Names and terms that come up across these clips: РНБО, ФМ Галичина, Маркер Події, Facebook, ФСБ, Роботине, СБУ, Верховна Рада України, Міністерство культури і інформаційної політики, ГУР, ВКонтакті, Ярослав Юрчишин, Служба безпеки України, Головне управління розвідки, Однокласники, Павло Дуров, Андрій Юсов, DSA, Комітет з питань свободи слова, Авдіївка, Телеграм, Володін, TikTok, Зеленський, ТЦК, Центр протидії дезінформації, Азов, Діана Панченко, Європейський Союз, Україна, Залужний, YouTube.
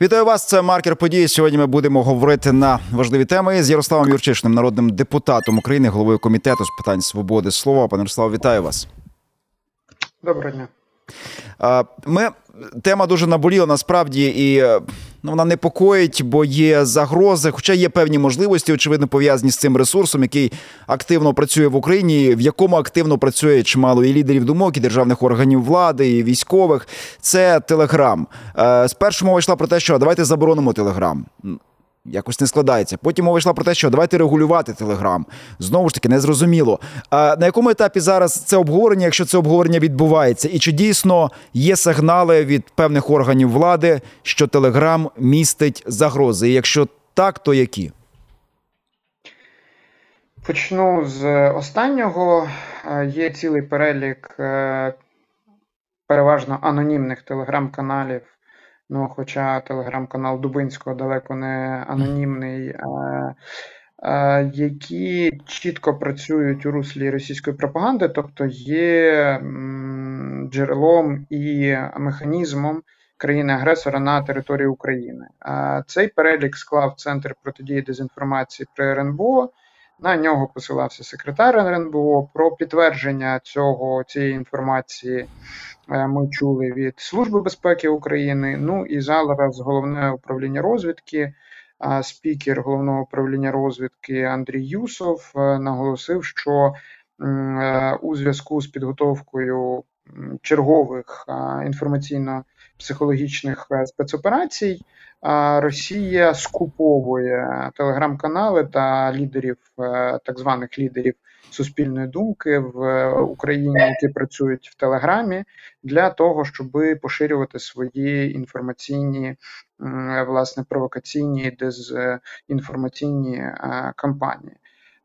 Вітаю вас, це «Маркер Події». Сьогодні ми будемо говорити на важливі теми з Ярославом Юрчишиним, народним депутатом України, головою Комітету з питань свободи слова. Пане Ярославе, вітаю вас. Доброго дня. Тема дуже наболіла насправді, і вона непокоїть, бо є загрози, хоча є певні можливості, очевидно, пов'язані з цим ресурсом, який активно працює в Україні, в якому активно працює чимало і лідерів думок, і державних органів влади, і військових. Це Telegram. Спершу мова йшла про те, що давайте заборонимо Telegram. Якось не складається. Потім мова йшла про те, що давайте регулювати Телеграм. Знову ж таки, незрозуміло. А на якому етапі зараз це обговорення, якщо це обговорення відбувається? І чи дійсно є сигнали від певних органів влади, що Телеграм містить загрози? І якщо так, то які? Почну з останнього. Є цілий перелік переважно анонімних телеграм-каналів. Ну, хоча телеграм-канал Дубинського далеко не анонімний, які чітко працюють у руслі російської пропаганди, тобто є джерелом і механізмом країни-агресора на території України. Цей перелік склав Центр протидії дезінформації при РНБО, на нього посилався секретар РНБО. Про підтвердження цієї інформації ми чули від Служби безпеки України, ну і зараз Головне управління розвідки, спікер Головного управління розвідки Андрій Юсов наголосив, що у зв'язку з підготовкою чергових інформаційно-психологічних спецоперацій Росія скуповує телеграм-канали та лідерів, так званих лідерів суспільної думки в Україні, які працюють в Телеграмі, для того, щоб поширювати свої інформаційні, власне, провокаційні, дезінформаційні кампанії.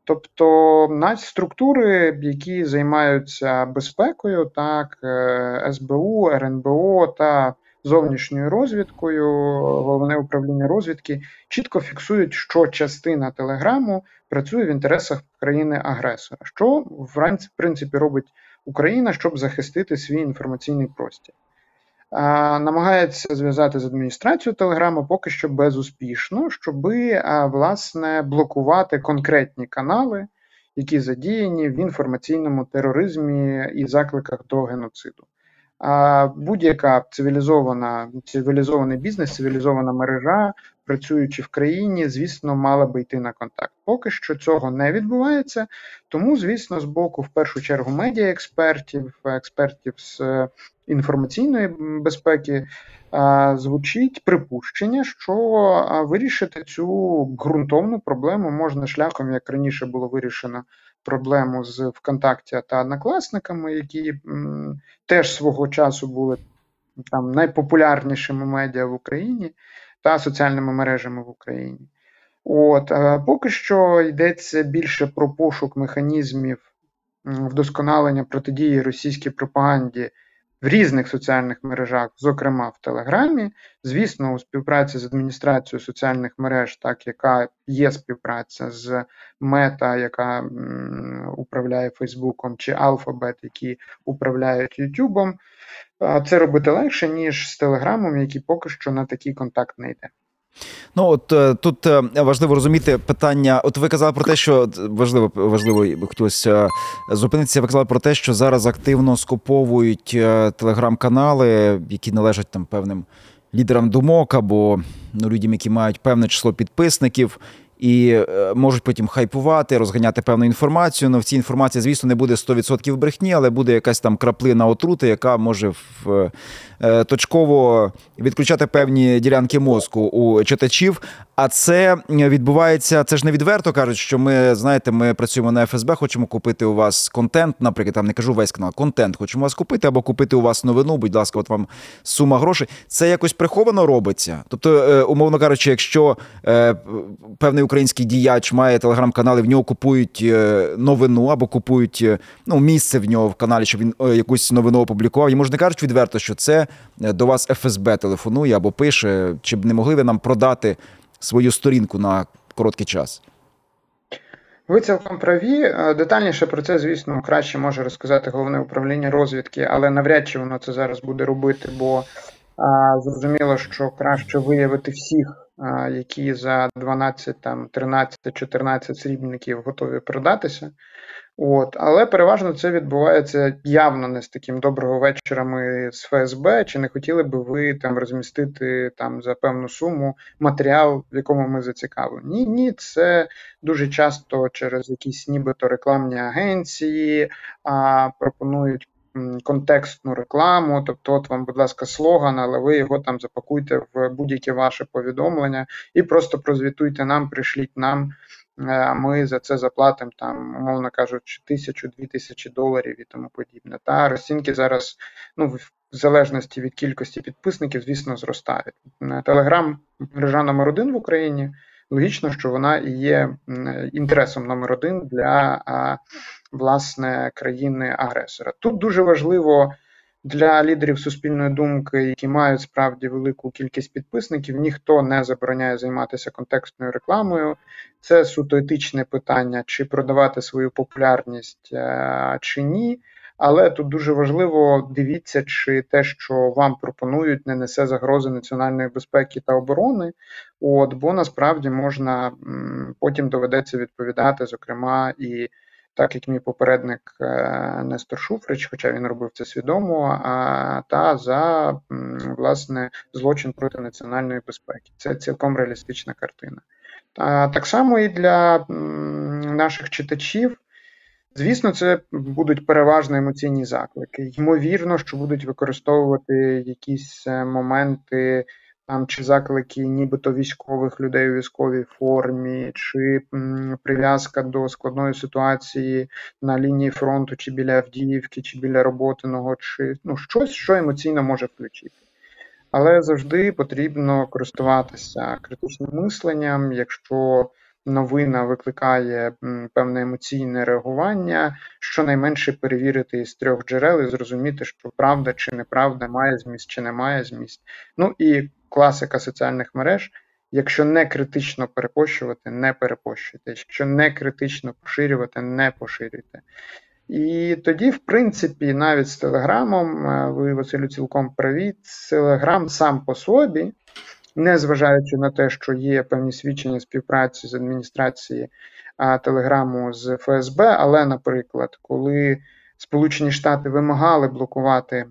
Тобто наші структури, які займаються безпекою, так, СБУ, РНБО та зовнішньою розвідкою, Головне управління розвідки, чітко фіксують, що частина Телеграму працює в інтересах країни-агресора, що в принципі робить Україна, щоб захистити свій інформаційний простір. Намагається зв'язати з адміністрацією Телеграма поки що безуспішно, щоб, власне, блокувати конкретні канали, які задіяні в інформаційному тероризмі і закликах до геноциду. Будь-яка цивілізований бізнес, цивілізована мережа, працюючи в країні, звісно, мала би йти на контакт. Поки що цього не відбувається, тому, звісно, з боку, в першу чергу, медіаекспертів, експертів з інформаційної безпеки, звучить припущення, що вирішити цю ґрунтовну проблему можна шляхом, як раніше було вирішено проблему з ВКонтакті та Однокласниками, які теж свого часу були там найпопулярнішими медіа в Україні та соціальними мережами в Україні. Поки що йдеться більше про пошук механізмів вдосконалення протидії російській пропаганді в різних соціальних мережах, зокрема в Телеграмі. Звісно, у співпраці з адміністрацією соціальних мереж, так, яка є співпраця з Мета, яка управляє Фейсбуком, чи Алфабет, які управляють Ютубом, це робити легше, ніж з Телеграмом, який поки що на такий контакт не йде. Ну, от тут важливо розуміти питання. От ви казали про те, що важливо хотілося зупинитися. Ви казали про те, що зараз активно скуповують телеграм-канали, які належать там певним лідерам думок або людям, які мають певне число підписників, і можуть потім хайпувати, розганяти певну інформацію. Но в цій інформації, звісно, не буде 100% брехні, але буде якась там краплина отрути, яка може точково відключати певні ділянки мозку у читачів. А це відбувається, це ж не відверто кажуть, що ми, знаєте, ми працюємо на ФСБ, хочемо купити у вас контент, наприклад, там не кажу весь канал, контент хочемо вас купити, або купити у вас новину, будь ласка, от вам сума грошей. Це якось приховано робиться? Тобто, умовно кажучи, якщо певний український діяч має телеграм-канал, і в нього купують новину, або купують місце в нього в каналі, щоб він якусь новину опублікував, йому ж не кажуть відверто, що це до вас ФСБ телефонує або пише, чи б не могли ви нам продати свою сторінку на короткий час. Ви цілком праві. Детальніше про це, звісно, краще може розказати Головне управління розвідки, але навряд чи воно це зараз буде робити, бо Зрозуміло, що краще виявити всіх, які за 12, там, 13, 14 срібників готові продатися. От. Але переважно це відбувається явно не з таким «доброго вечора, ми з ФСБ», чи не хотіли би ви там розмістити там за певну суму матеріал, в якому ми зацікавлені. Ні, це дуже часто через якісь нібито рекламні агенції пропонують контекстну рекламу, тобто от вам, будь ласка, слоган, але ви його там запакуйте в будь-яке ваше повідомлення і просто прозвітуйте нам, пришліть нам, ми за це заплатимо, там, умовно кажучи, 1000-2000 доларів і тому подібне. Та розцінки зараз, ну, в залежності від кількості підписників, звісно, зростають. Телеграм – мережа номер один в Україні, логічно, що вона і є інтересом номер один для, власне, країни-агресора. Тут дуже важливо для лідерів суспільної думки, які мають справді велику кількість підписників, ніхто не забороняє займатися контекстною рекламою. Це суто етичне питання, чи продавати свою популярність, чи ні. Але тут дуже важливо, дивіться, чи те, що вам пропонують, не несе загрози національної безпеки та оборони, от, бо насправді можна, потім доведеться відповідати, зокрема, і так, як мій попередник Нестор Шуфрич, хоча він робив це свідомо, та за, власне, злочин проти національної безпеки. Це цілком реалістична картина. Так само і для наших читачів. Звісно, це будуть переважно емоційні заклики. Ймовірно, що будуть використовувати якісь моменти, там, чи заклики нібито військових людей у військовій формі, чи прив'язка до складної ситуації на лінії фронту, чи біля Авдіївки, чи біля Роботиного, чи, ну, щось, що емоційно може включити. Але завжди потрібно користуватися критичним мисленням, якщо новина викликає певне емоційне реагування, щонайменше перевірити із 3 джерел і зрозуміти, що правда чи неправда, має зміст чи не має зміст. Ну і класика соціальних мереж: якщо не критично перепощувати, не перепощуйте, якщо не критично поширювати, не поширюйте. І тоді, в принципі, навіть з Телеграмом, ви, Василю, цілком праві, Телеграм сам по собі, незважаючи на те, що є певні свідчення співпраці з адміністрації Телеграму з ФСБ, але, наприклад, коли Сполучені Штати вимагали блокувати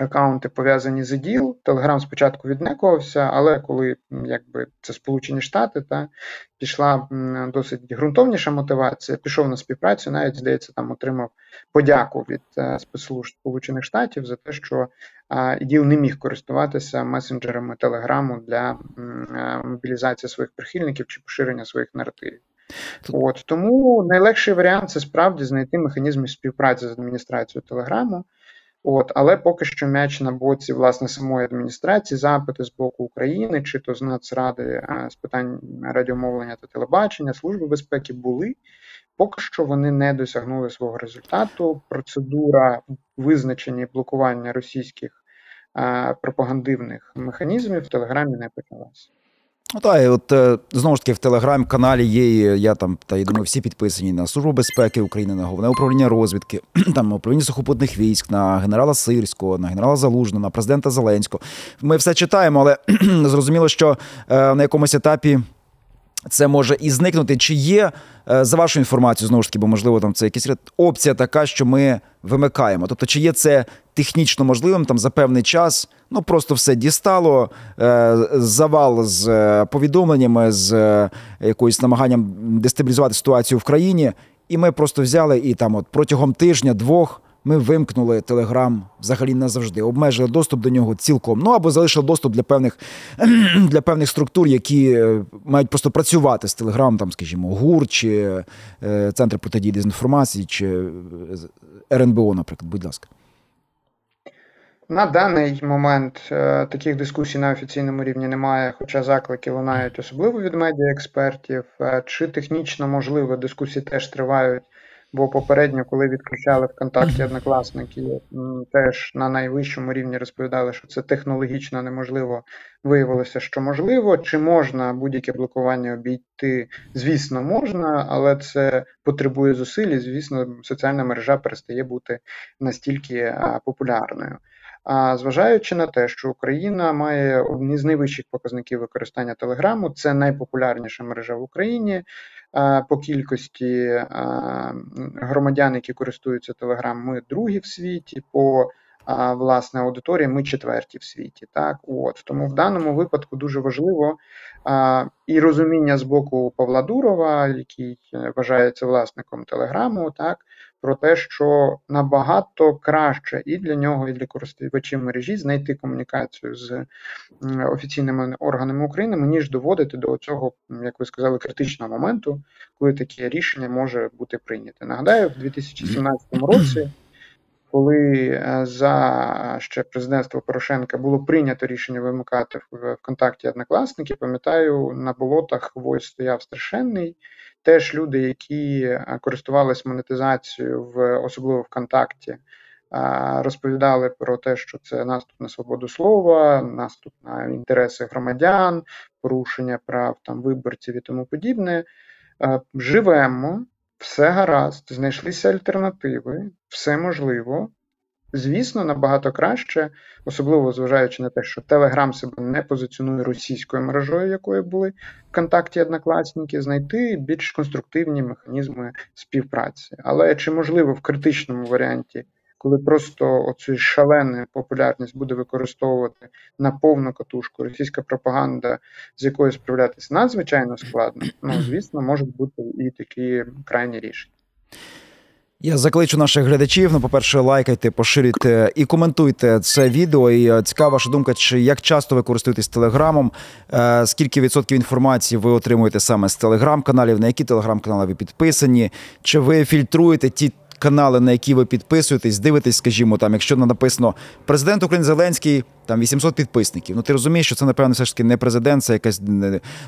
акаунти, пов'язані з ІДІЛ, Телеграм спочатку віднекувався, але коли, якби, це Сполучені Штати, та пішла досить ґрунтовніша мотивація, пішов на співпрацю, навіть, здається, там отримав подяку від спецслужб Сполучених Штатів за те, що ІДІЛ не міг користуватися месенджерами Телеграму для мобілізації своїх прихильників чи поширення своїх наративів. От, тому найлегший варіант – це справді знайти механізми співпраці з адміністрацією Телеграму. От, але поки що м'яч на боці, власне, самої адміністрації, запити з боку України, чи то з Нацради з питань радіомовлення та телебачення, Служби безпеки були, поки що вони не досягнули свого результату. Процедура визначення і блокування російських пропагандивних механізмів в Телеграмі не почалася. Ну так, і от знову ж таки в Телеграм-каналі є, я там, та я думаю, всі підписані на Службу безпеки України, на Головне управління розвідки, там управління сухопутних військ, на генерала Сирського, на генерала Залужного, на президента Зеленського. Ми все читаємо, але зрозуміло, що на якомусь етапі це може і зникнути. Чи є, за вашу інформацію, знову ж таки, бо, можливо, там це якась опція така, що ми вимикаємо? Тобто, чи є це технічно можливим, там, за певний час, ну, просто все дістало, завал з повідомленнями, з якоюсь намаганням дестабілізувати ситуацію в країні, і ми просто взяли і там от протягом тижня-двох ми вимкнули Телеграм взагалі назавжди, обмежили доступ до нього цілком, ну, або залишили доступ для певних структур, які мають просто працювати з Телеграм, там, скажімо, ГУР, чи Центр протидії дезінформації, чи РНБО, наприклад, будь ласка. На даний момент таких дискусій на офіційному рівні немає, хоча заклики лунають особливо від медіаекспертів. Чи технічно можливо, дискусії теж тривають, бо попередньо, коли відключали ВКонтакті «Одноклассники», теж на найвищому рівні розповідали, що це технологічно неможливо, виявилося, що можливо. Чи можна будь-яке блокування обійти? Звісно, можна, але це потребує зусиль, і, звісно, соціальна мережа перестає бути настільки популярною. А зважаючи на те, що Україна має одні з найвищих показників використання Телеграму, це найпопулярніша мережа в Україні по кількості громадян, які користуються Телеграм, ми другі в світі, по власне аудиторії ми четверті в світі. Так, от тому в даному випадку дуже важливо і розуміння з боку Павла Дурова, який вважається власником Телеграму, так, про те, що набагато краще і для нього, і для користувачів мережі знайти комунікацію з офіційними органами України, ніж доводити до цього, як ви сказали, критичного моменту, коли таке рішення може бути прийнято. Нагадаю, в 2017 році, коли за ще президентства Порошенка було прийнято рішення вимикати ВКонтакті Одноклассники, пам'ятаю, на болотах вой стояв страшенний. Теж люди, які користувалися монетизацією, особливо ВКонтакті, розповідали про те, що це наступ на свободу слова, наступ на інтереси громадян, порушення прав там виборців і тому подібне. Живемо. Все гаразд, знайшлися альтернативи, все можливо. Звісно, набагато краще, особливо зважаючи на те, що Телеграм себе не позиціонує російською мережою, якою були ВКонтакті Однокласники, знайти більш конструктивні механізми співпраці. Але чи можливо в критичному варіанті, коли просто оцю шалену популярність буде використовувати на повну катушку російська пропаганда, з якою справлятись надзвичайно складно, ну, звісно, можуть бути і такі крайні рішення. Я закличу наших глядачів, ну, по-перше, лайкайте, поширюйте і коментуйте це відео. І цікава ваша думка, чи як часто ви користуєтесь Телеграмом, скільки відсотків інформації ви отримуєте саме з Телеграм-каналів, на які Телеграм-канали ви підписані, чи ви фільтруєте ті канали, на які ви підписуєтесь, дивитесь, скажімо, там, якщо написано «Президент України Зеленський», там 800 підписників. Ну, ти розумієш, що це, напевно, все ж таки не президент, це якась...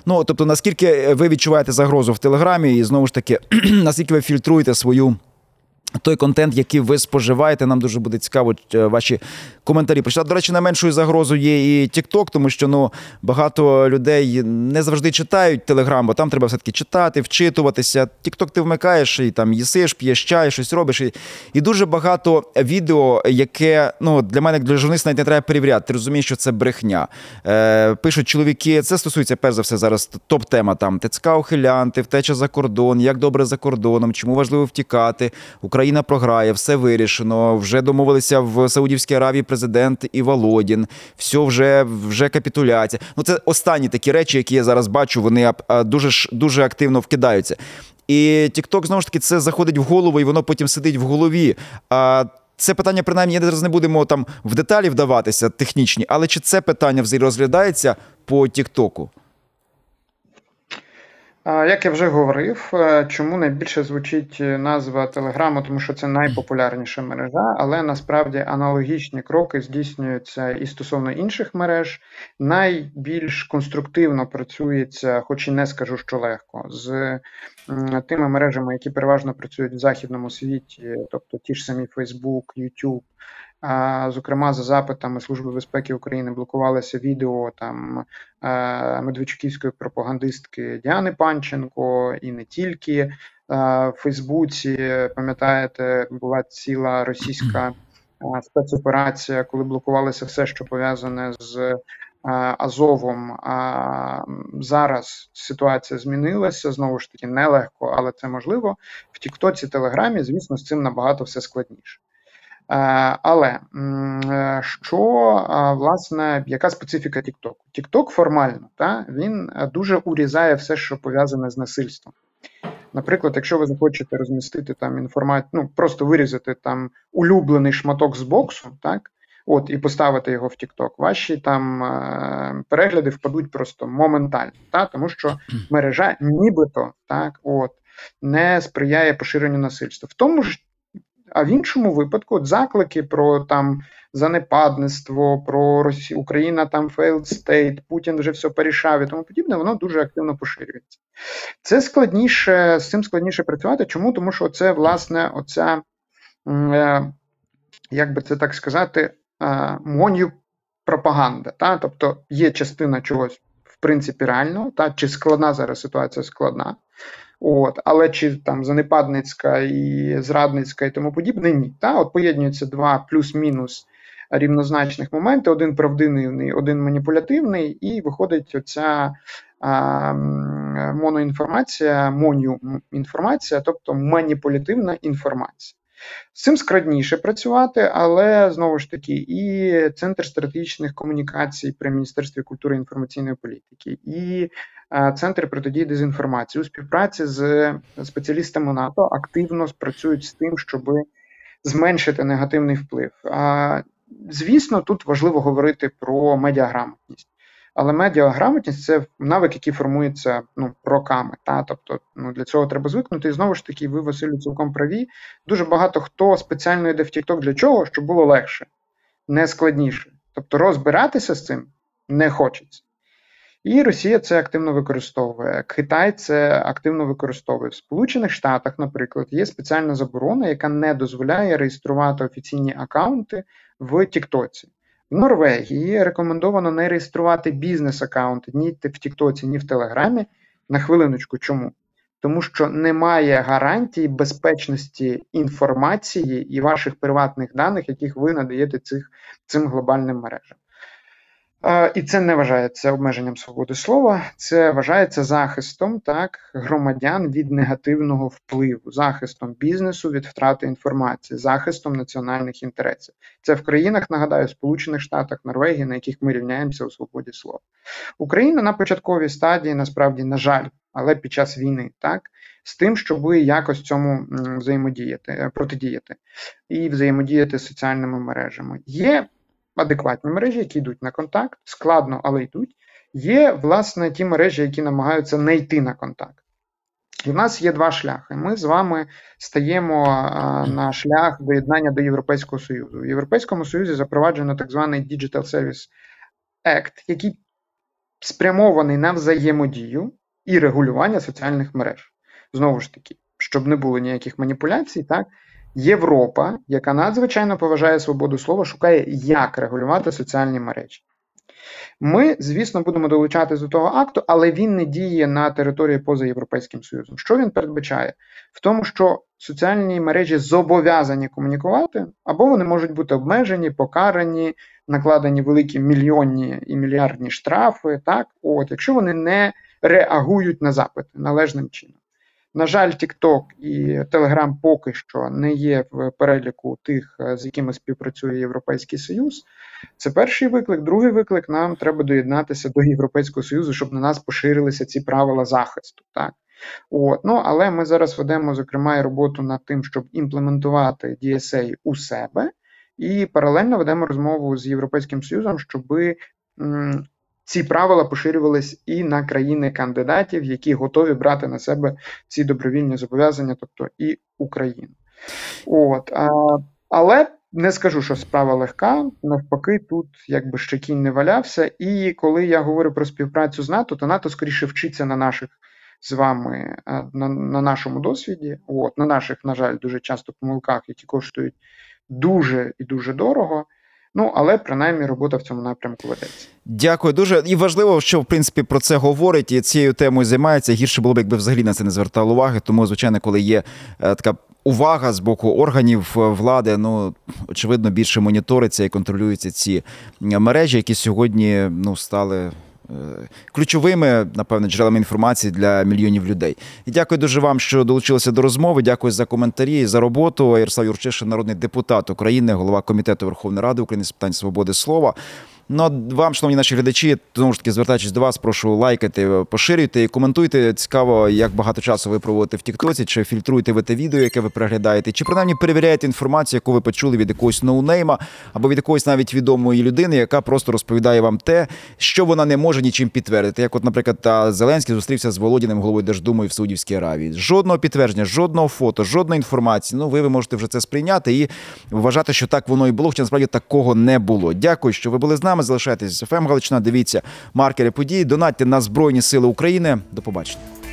Ну, тобто, наскільки ви відчуваєте загрозу в Телеграмі і, знову ж таки, наскільки ви фільтруєте свою... той контент, який ви споживаєте, нам дуже буде цікаво ваші коментарі. Причому, до речі, найменшою загрозою є і TikTok, тому що, ну, багато людей не завжди читають Телеграм, бо там треба все-таки читати, вчитуватися. TikTok ти вмикаєш і там їсиш, п'єш чай, щось робиш. І дуже багато відео, яке, ну, для мене, як для журналіста, навіть не треба перевіряти. Ти розумієш, що це брехня. Пишуть чоловіки, це стосується, перш за все, зараз топ-тема, там, ТЦК ухилянти, втеча за кордон, як добре за кордоном, чому важливо втікати, Україна програє, все вирішено, вже домовилися в Саудівській Аравії президент і Володін, все вже капітуляція. Ну, це останні такі речі, які я зараз бачу, вони дуже, дуже активно вкидаються. І TikTok, знову ж таки, це заходить в голову, і воно потім сидить в голові. Це питання, принаймні, зараз не будемо там в деталі вдаватися, технічні, але чи це питання взагалі розглядається по TikTok-у? Як я вже говорив, чому найбільше звучить назва Телеграму, тому що це найпопулярніша мережа, але насправді аналогічні кроки здійснюються і стосовно інших мереж. Найбільш конструктивно працюється, хоч і не скажу, що легко, з тими мережами, які переважно працюють в західному світі, тобто ті ж самі Facebook, YouTube. Зокрема, за запитами Служби безпеки України блокувалося відео там медведчуківської пропагандистки Діани Панченко, і не тільки. В Фейсбуці, пам'ятаєте, була ціла російська спецоперація, коли блокувалося все, що пов'язане з Азовом. Зараз ситуація змінилася, знову ж таки, нелегко, але це можливо. В Тіктоці, Телеграмі, звісно, з цим набагато все складніше. Але що, власне, яка специфіка TikTok? TikTok формально, та, він дуже урізає все, що пов'язане з насильством. Наприклад, якщо ви захочете розмістити там інформацію, ну, просто вирізати там улюблений шматок з боксу, так, от, і поставити його в TikTok, ваші там перегляди впадуть просто моментально, та, тому що мережа нібито, так, от, не сприяє поширенню насильства. В тому ж, а в іншому випадку от заклики про там занепадництво, про Росію, Україна там failed state, Путін вже все порішав і тому подібне, воно дуже активно поширюється. Це складніше, з цим складніше працювати. Чому? Тому що це, власне, оця, як би це так сказати, монопропаганда. Та? Тобто є частина чогось, в принципі, реального, та? Чи складна зараз ситуація складна. От, але чи там занепадницька і зрадницька і тому подібне, ні. Та? От поєднуються два плюс-мінус рівнозначних моменти: один правдивний, один маніпулятивний, і виходить оця моноінформація, тобто маніпулятивна інформація. З цим складніше працювати, але, знову ж таки, і Центр стратегічних комунікацій при Міністерстві культури і інформаційної політики, і Центр протидії дезінформації у співпраці з спеціалістами НАТО активно працюють з тим, щоб зменшити негативний вплив. Звісно, тут важливо говорити про медіаграмотність. Але медіаграмотність – це навик, який формується роками. Тобто для цього треба звикнути. І знову ж таки, ви, Василю, цілком праві. Дуже багато хто спеціально йде в TikTok для чого? Щоб було легше, не складніше. Тобто розбиратися з цим не хочеться. І Росія це активно використовує, Китай це активно використовує. В Сполучених Штатах, наприклад, є спеціальна заборона, яка не дозволяє реєструвати офіційні акаунти в TikTok. В Норвегії рекомендовано не реєструвати бізнес-аккаунти ні в TikTok, ні в Телеграмі. На хвилиночку, чому? Тому що немає гарантії безпечності інформації і ваших приватних даних, яких ви надаєте цим глобальним мережам. І це не вважається обмеженням свободи слова, це вважається захистом громадян від негативного впливу, захистом бізнесу від втрати інформації, захистом національних інтересів. Це в країнах, нагадаю, Сполучених Штатах, Норвегії, на яких ми рівняємося у свободі слова. Україна на початковій стадії, насправді, на жаль, але під час війни, з тим, щоб якось цьому протидіяти і взаємодіяти з соціальними мережами. Є адекватні мережі, які йдуть на контакт, складно, але йдуть. Є, власне, ті мережі, які намагаються не йти на контакт. І в нас є два шляхи. Ми з вами стаємо на шлях доєднання до Європейського Союзу. В Європейському Союзі запроваджено так званий Digital Services Act, який спрямований на взаємодію і регулювання соціальних мереж. Знову ж таки, щоб не було ніяких маніпуляцій, Європа, яка надзвичайно поважає свободу слова, шукає, як регулювати соціальні мережі. Ми, звісно, будемо долучатися до того акту, але він не діє на території поза Європейським Союзом. Що він передбачає? В тому, що соціальні мережі зобов'язані комунікувати, або вони можуть бути обмежені, покарані, накладені великі мільйонні і мільярдні штрафи, якщо вони не реагують на запити належним чином. На жаль, TikTok і Telegram поки що не є в переліку тих, з якими співпрацює Європейський Союз. Це перший виклик. Другий виклик – нам треба доєднатися до Європейського Союзу, щоб на нас поширилися ці правила захисту. Але ми зараз ведемо, зокрема, і роботу над тим, щоб імплементувати DSA у себе, і паралельно ведемо розмову з Європейським Союзом, щоб ці правила поширювались і на країни-кандидатів, які готові брати на себе ці добровільні зобов'язання, тобто і Україну. Але не скажу, що справа легка, навпаки, тут якби ще кінь не валявся. І коли я говорю про співпрацю з НАТО, то НАТО скоріше вчиться на наших з вами, на нашому досвіді, на наших, на жаль, дуже часто помилках, які коштують дуже і дуже дорого. Але, принаймні, робота в цьому напрямку ведеться. Дякую дуже. І важливо, що, в принципі, про це говорить і цією темою займається. Гірше було б, якби взагалі на це не звертали уваги. Тому, звичайно, коли є така увага з боку органів влади, очевидно, більше моніториться і контролюються ці мережі, які сьогодні, стали ключовими, напевно, джерелами інформації для мільйонів людей. І дякую дуже вам, що долучилися до розмови. Дякую за коментарі і за роботу. Ярослав Юрчишин, народний депутат України, голова Комітету Верховної Ради України з питань свободи слова. Вам, шановні наші глядачі, знову ж таки, звертаючись до вас, прошу лайкати, поширюйте і коментуйте. Цікаво, як багато часу ви проводите в TikTok, чи фільтруєте ви те відео, яке ви переглядаєте, чи принаймні перевіряєте інформацію, яку ви почули від якогось ноунейма або від якоїсь навіть відомої людини, яка просто розповідає вам те, що вона не може нічим підтвердити. Як от, наприклад, Зеленський зустрівся з Володіним, головою Держдуми в Саудівській Аравії. Жодного підтвердження, жодного фото, жодної інформації. Ви можете вже це сприйняти і вважати, що так воно і було, хоча насправді такого не було. Дякую, що ви були з нами. Залишайтеся з ФМ Галичина, дивіться маркери подій, донатьте на Збройні Сили України. До побачення.